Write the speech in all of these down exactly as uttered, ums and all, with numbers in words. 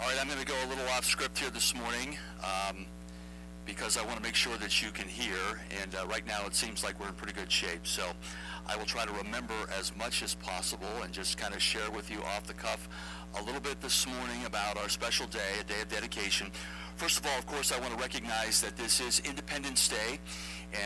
All right, I'm going to go a little off script here this morning um, because I want to make sure that you can hear, and uh, right now it seems like we're in pretty good shape, so I will try to remember as much as possible and just kind of share with you off the cuff a little bit this morning about our special day, a day of dedication. First of all, of course, I want to recognize that this is Independence Day,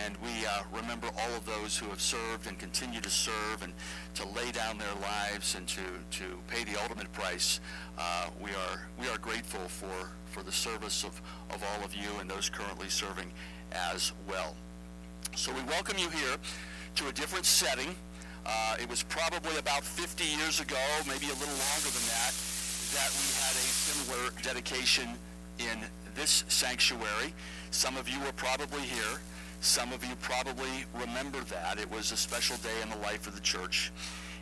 and we uh, remember all of those who have served and continue to serve and to lay down their lives and to, to pay the ultimate price. Uh, we are we are grateful for, for the service of, of all of you and those currently serving as well. So we welcome you here to a different setting. Uh, it was probably about fifty years ago, maybe a little longer than that, that we had a similar dedication in this sanctuary. Some of you were probably here. Some of you probably remember that. It was a special day in the life of the church.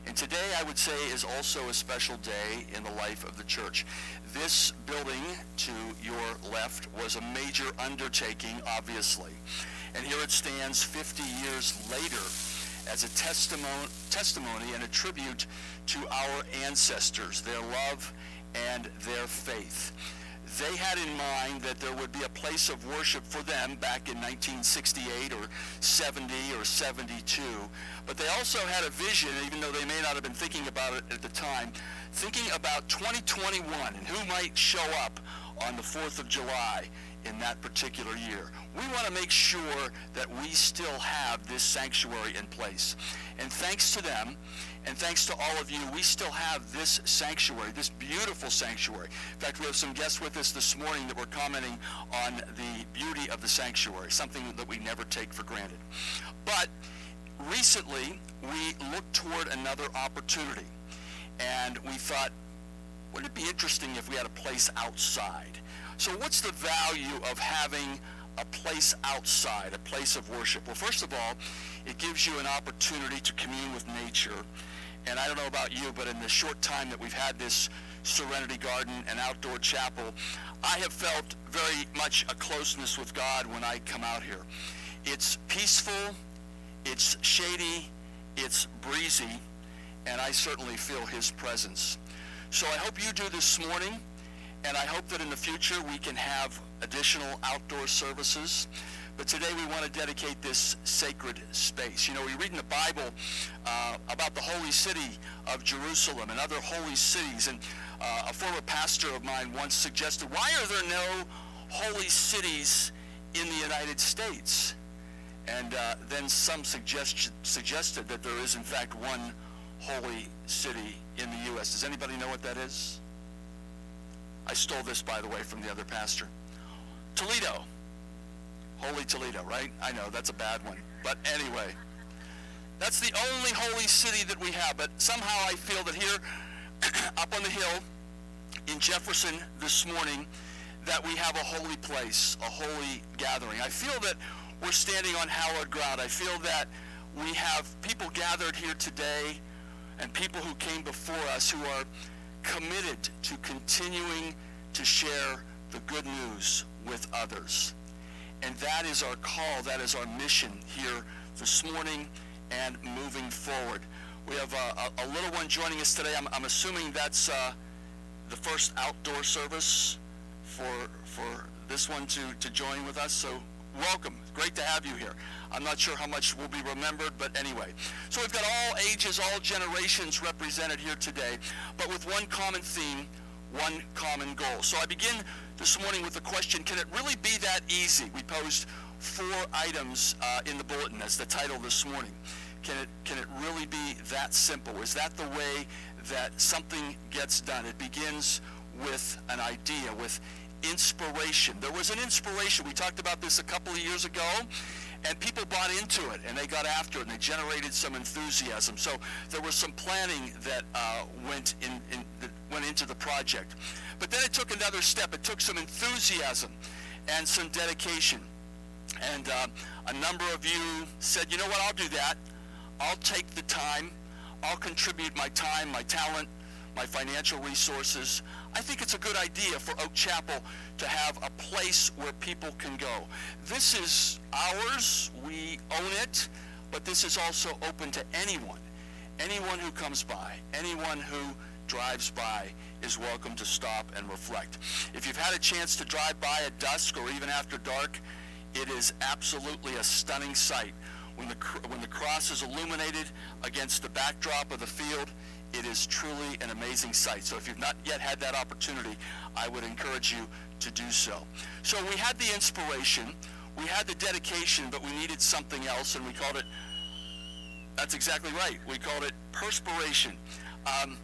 And today, I would say, is also a special day in the life of the church. This building to your left was a major undertaking, obviously. And here it stands fifty years later as a testimony, testimony and a tribute to our ancestors, their love and their faith. They had in mind that there would be a place of worship for them back in nineteen sixty-eight or seventy or seventy-two, but they also had a vision, even though they may not have been thinking about it at the time, thinking about twenty twenty-one and who might show up on the fourth of July in that particular year. We want to make sure that we still have this sanctuary in place. And thanks to them, and thanks to all of you, we still have this sanctuary, this beautiful sanctuary. In fact, we have some guests with us this morning that were commenting on the beauty of the sanctuary, something that we never take for granted. But recently, we looked toward another opportunity, and we thought, wouldn't it be interesting if we had a place outside? So what's the value of having a place outside, a place of worship? Well, first of all, it gives you an opportunity to commune with nature. And I don't know about you, but in the short time that we've had this Serenity Garden and outdoor chapel, I have felt very much a closeness with God when I come out here. It's peaceful, it's shady, it's breezy, and I certainly feel his presence. So I hope you do this morning. And I hope that in the future we can have additional outdoor services. But today we want to dedicate this sacred space. You know, we read in the Bible uh, about the holy city of Jerusalem and other holy cities. And uh, a former pastor of mine once suggested, why are there no holy cities in the United States? And uh, then some suggest- suggested that there is, in fact, one holy city in the U S Does anybody know what that is? I stole this, by the way, from the other pastor. Toledo. Holy Toledo, right? I know, that's a bad one. But anyway, that's the only holy city that we have. But somehow I feel that here up on the hill in Jefferson this morning that we have a holy place, a holy gathering. I feel that we're standing on hallowed ground. I feel that we have people gathered here today and people who came before us who are committed to continuing to share the good news with others. And that is our call, that is our mission here this morning and moving forward. We have a, a, a little one joining us today. I'm, I'm assuming that's uh, the first outdoor service for for this one to, to join with us. So welcome, great to have you here. I'm not sure how much will be remembered, but anyway. So we've got all ages, all generations represented here today, but with one common theme, one common goal. So I begin this morning with the question, can it really be that easy? We posed four items uh, in the bulletin as the title this morning. Can it, can it really be that simple? Is that the way that something gets done? It begins with an idea, with inspiration. There was an inspiration. We talked about this a couple of years ago, and people bought into it, and they got after it, and they generated some enthusiasm. So there was some planning that uh, went in, in that went into the project. But then it took another step. It took some enthusiasm and some dedication. And uh, a number of you said, you know what, I'll do that. I'll take the time. I'll contribute my time, my talent, my financial resources. I think it's a good idea for Oak Chapel to have a place where people can go. This is ours, we own it, but this is also open to anyone. Anyone who comes by, anyone who drives by is welcome to stop and reflect. If you've had a chance to drive by at dusk or even after dark, it is absolutely a stunning sight. When the, when the cross is illuminated against the backdrop of the field, it is truly an amazing sight. So if you've not yet had that opportunity, I would encourage you to do so. So we had the inspiration, we had the dedication, but we needed something else, and we called it, that's exactly right, we called it perspiration. Um,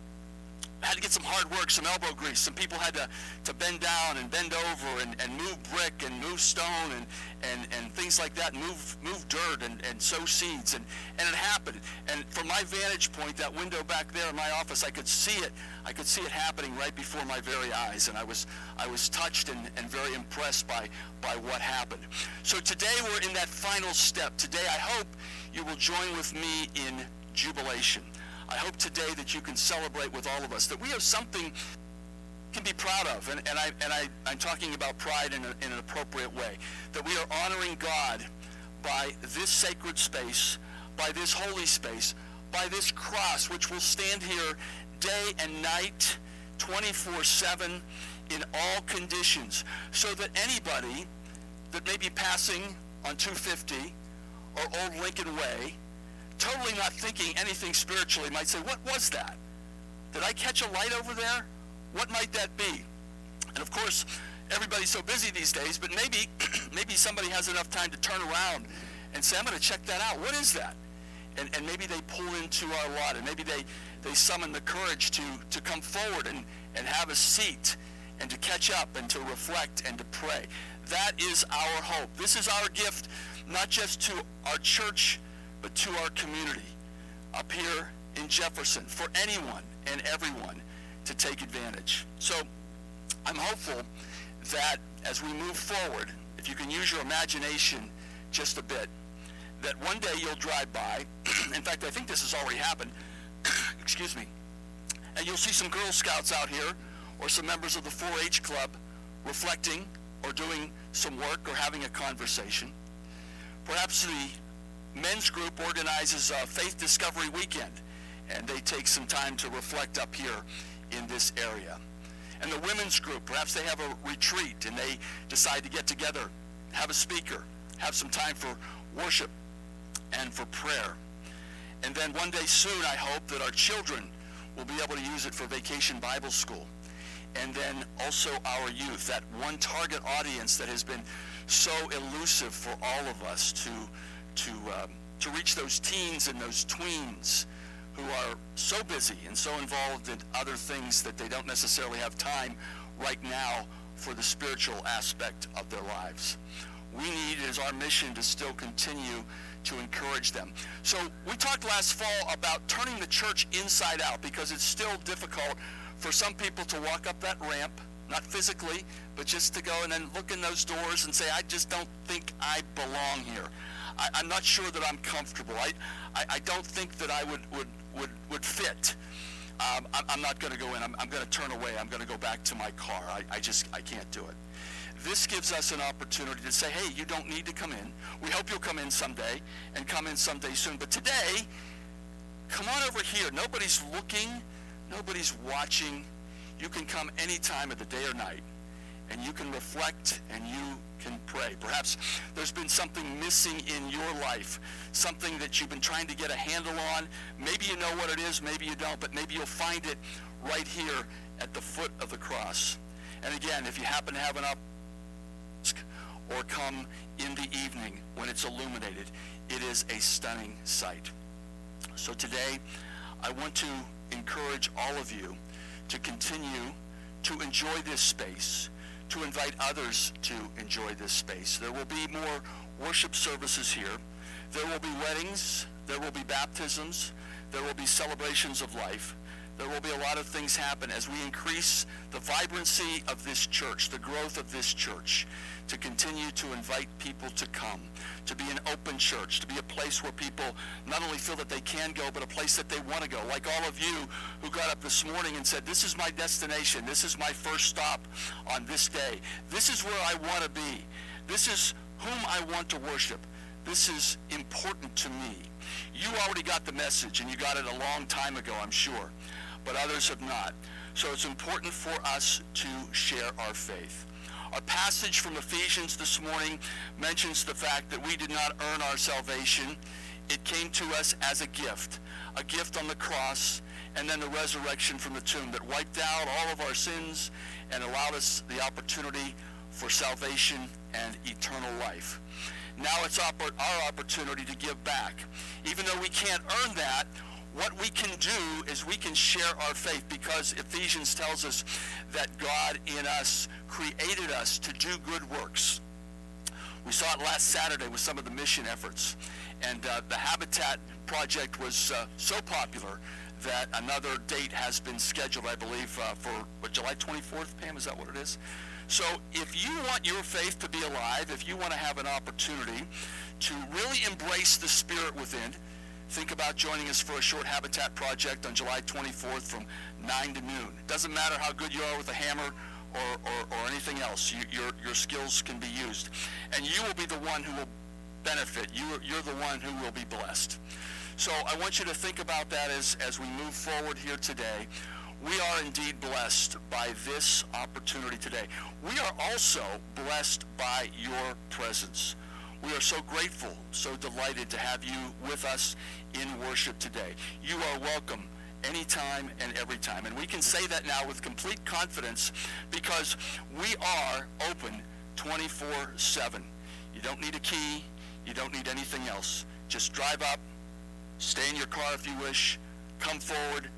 had to get some hard work, some elbow grease. Some people had to, to bend down and bend over and, and move brick and move stone and, and, and things like that, move move dirt and, and sow seeds, and, and it happened. And from my vantage point, that window back there in my office, I could see it. I could see it happening right before my very eyes, and I was I was touched and, and very impressed by, by what happened. So today we're in that final step. Today I hope you will join with me in jubilation. I hope today that you can celebrate with all of us, that we have something can be proud of, and, and, I, and I, I'm talking about pride in, a, in an appropriate way, that we are honoring God by this sacred space, by this holy space, by this cross, which will stand here day and night, twenty-four seven, in all conditions, so that anybody that may be passing on two fifty or Old Lincoln Way, totally not thinking anything spiritually, might say, what was that? Did I catch a light over there? What might that be? And of course, everybody's so busy these days, but maybe maybe somebody has enough time to turn around and say, I'm going to check that out. What is that? And, and maybe they pull into our lot, and maybe they, they summon the courage to, to come forward and, and have a seat and to catch up and to reflect and to pray. That is our hope. This is our gift, not just to our church, but to our community up here in Jefferson, for anyone and everyone to take advantage. So I'm hopeful that as we move forward, if you can use your imagination just a bit, that one day you'll drive by, in fact I think this has already happened, excuse me, and you'll see some Girl Scouts out here or some members of the four H club reflecting or doing some work or having a conversation. Perhaps the men's group organizes a Faith Discovery Weekend, and they take some time to reflect up here in this area. And the women's group, perhaps they have a retreat and they decide to get together, have a speaker, have some time for worship and for prayer. And then one day soon, I hope that our children will be able to use it for Vacation Bible School. And then also our youth, that one target audience that has been so elusive for all of us to to um, to reach those teens and those tweens who are so busy and so involved in other things that they don't necessarily have time right now for the spiritual aspect of their lives. We need, it is our mission to still continue to encourage them. So we talked last fall about turning the church inside out, because it's still difficult for some people to walk up that ramp, not physically, but just to go and then look in those doors and say, I just don't think I belong here. I, I'm not sure that I'm comfortable. I, I, I don't think that I would would, would, would fit. Um, I, I'm not going to go in. I'm, I'm going to turn away. I'm going to go back to my car. I, I just, I can't do it. This gives us an opportunity to say, hey, you don't need to come in. We hope you'll come in someday, and come in someday soon. But today, come on over here. Nobody's looking. Nobody's watching. You can come any time of the day or night, and you can reflect and you can pray. Perhaps there's been something missing in your life, something that you've been trying to get a handle on. Maybe you know what it is, maybe you don't, but maybe you'll find it right here at the foot of the cross. And again, if you happen to have an up or come in the evening when it's illuminated, it is a stunning sight. So today, I want to encourage all of you to continue to enjoy this space, to invite others to enjoy this space. There will be more worship services here. There will be weddings. There will be baptisms. There will be celebrations of life. There will be a lot of things happen as we increase the vibrancy of this church, the growth of this church, to continue to invite people to come, to be an open church, to be a place where people not only feel that they can go, but a place that they want to go. Like all of you who got up this morning and said, this is my destination, this is my first stop on this day, this is where I want to be, this is whom I want to worship, this is important to me. You already got the message, and you got it a long time ago, I'm sure, but others have not. So it's important for us to share our faith. Our passage from Ephesians this morning mentions the fact that we did not earn our salvation. It came to us as a gift, a gift on the cross, and then the resurrection from the tomb that wiped out all of our sins and allowed us the opportunity for salvation and eternal life. Now it's our opportunity to give back. Even though we can't earn that, what we can do is we can share our faith, because Ephesians tells us that God in us created us to do good works. We saw it last Saturday with some of the mission efforts. And uh, the Habitat project was uh, so popular that another date has been scheduled, I believe, uh, for what, July twenty-fourth, Pam, is that what it is? So if you want your faith to be alive, if you want to have an opportunity to really embrace the spirit within, think about joining us for a short Habitat project on July twenty-fourth from nine to noon. It doesn't matter how good you are with a hammer or, or, or anything else. You, your, your skills can be used. And you will be the one who will benefit. You, you're the one who will be blessed. So I want you to think about that as, as we move forward here today. We are indeed blessed by this opportunity today. We are also blessed by your presence. We are so grateful, so delighted to have you with us in worship today. You are welcome anytime and every time. And we can say that now with complete confidence, because we are open twenty-four seven. You don't need a key. You don't need anything else. Just drive up, stay in your car if you wish, come forward,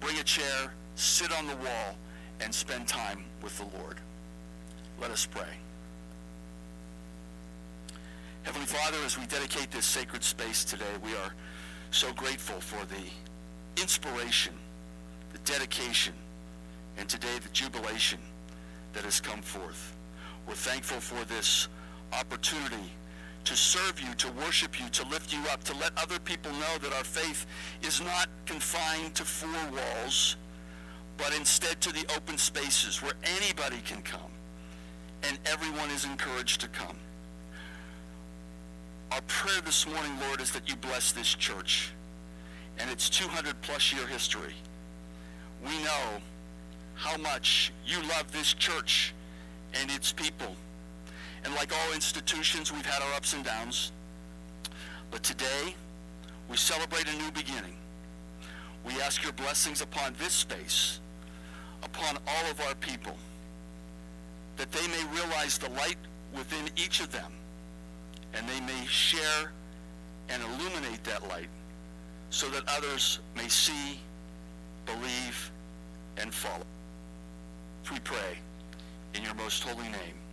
bring a chair, sit on the wall, and spend time with the Lord. Let us pray. Heavenly Father, as we dedicate this sacred space today, we are so grateful for the inspiration, the dedication, and today the jubilation that has come forth. We're thankful for this opportunity to serve you, to worship you, to lift you up, to let other people know that our faith is not confined to four walls, but instead to the open spaces where anybody can come and everyone is encouraged to come. Our prayer this morning, Lord, is that you bless this church and its two hundred plus year history. We know how much you love this church and its people. And like all institutions, we've had our ups and downs. But today, we celebrate a new beginning. We ask your blessings upon this space, upon all of our people, that they may realize the light within each of them, and they may share and illuminate that light so that others may see, believe, and follow. We pray in your most holy name.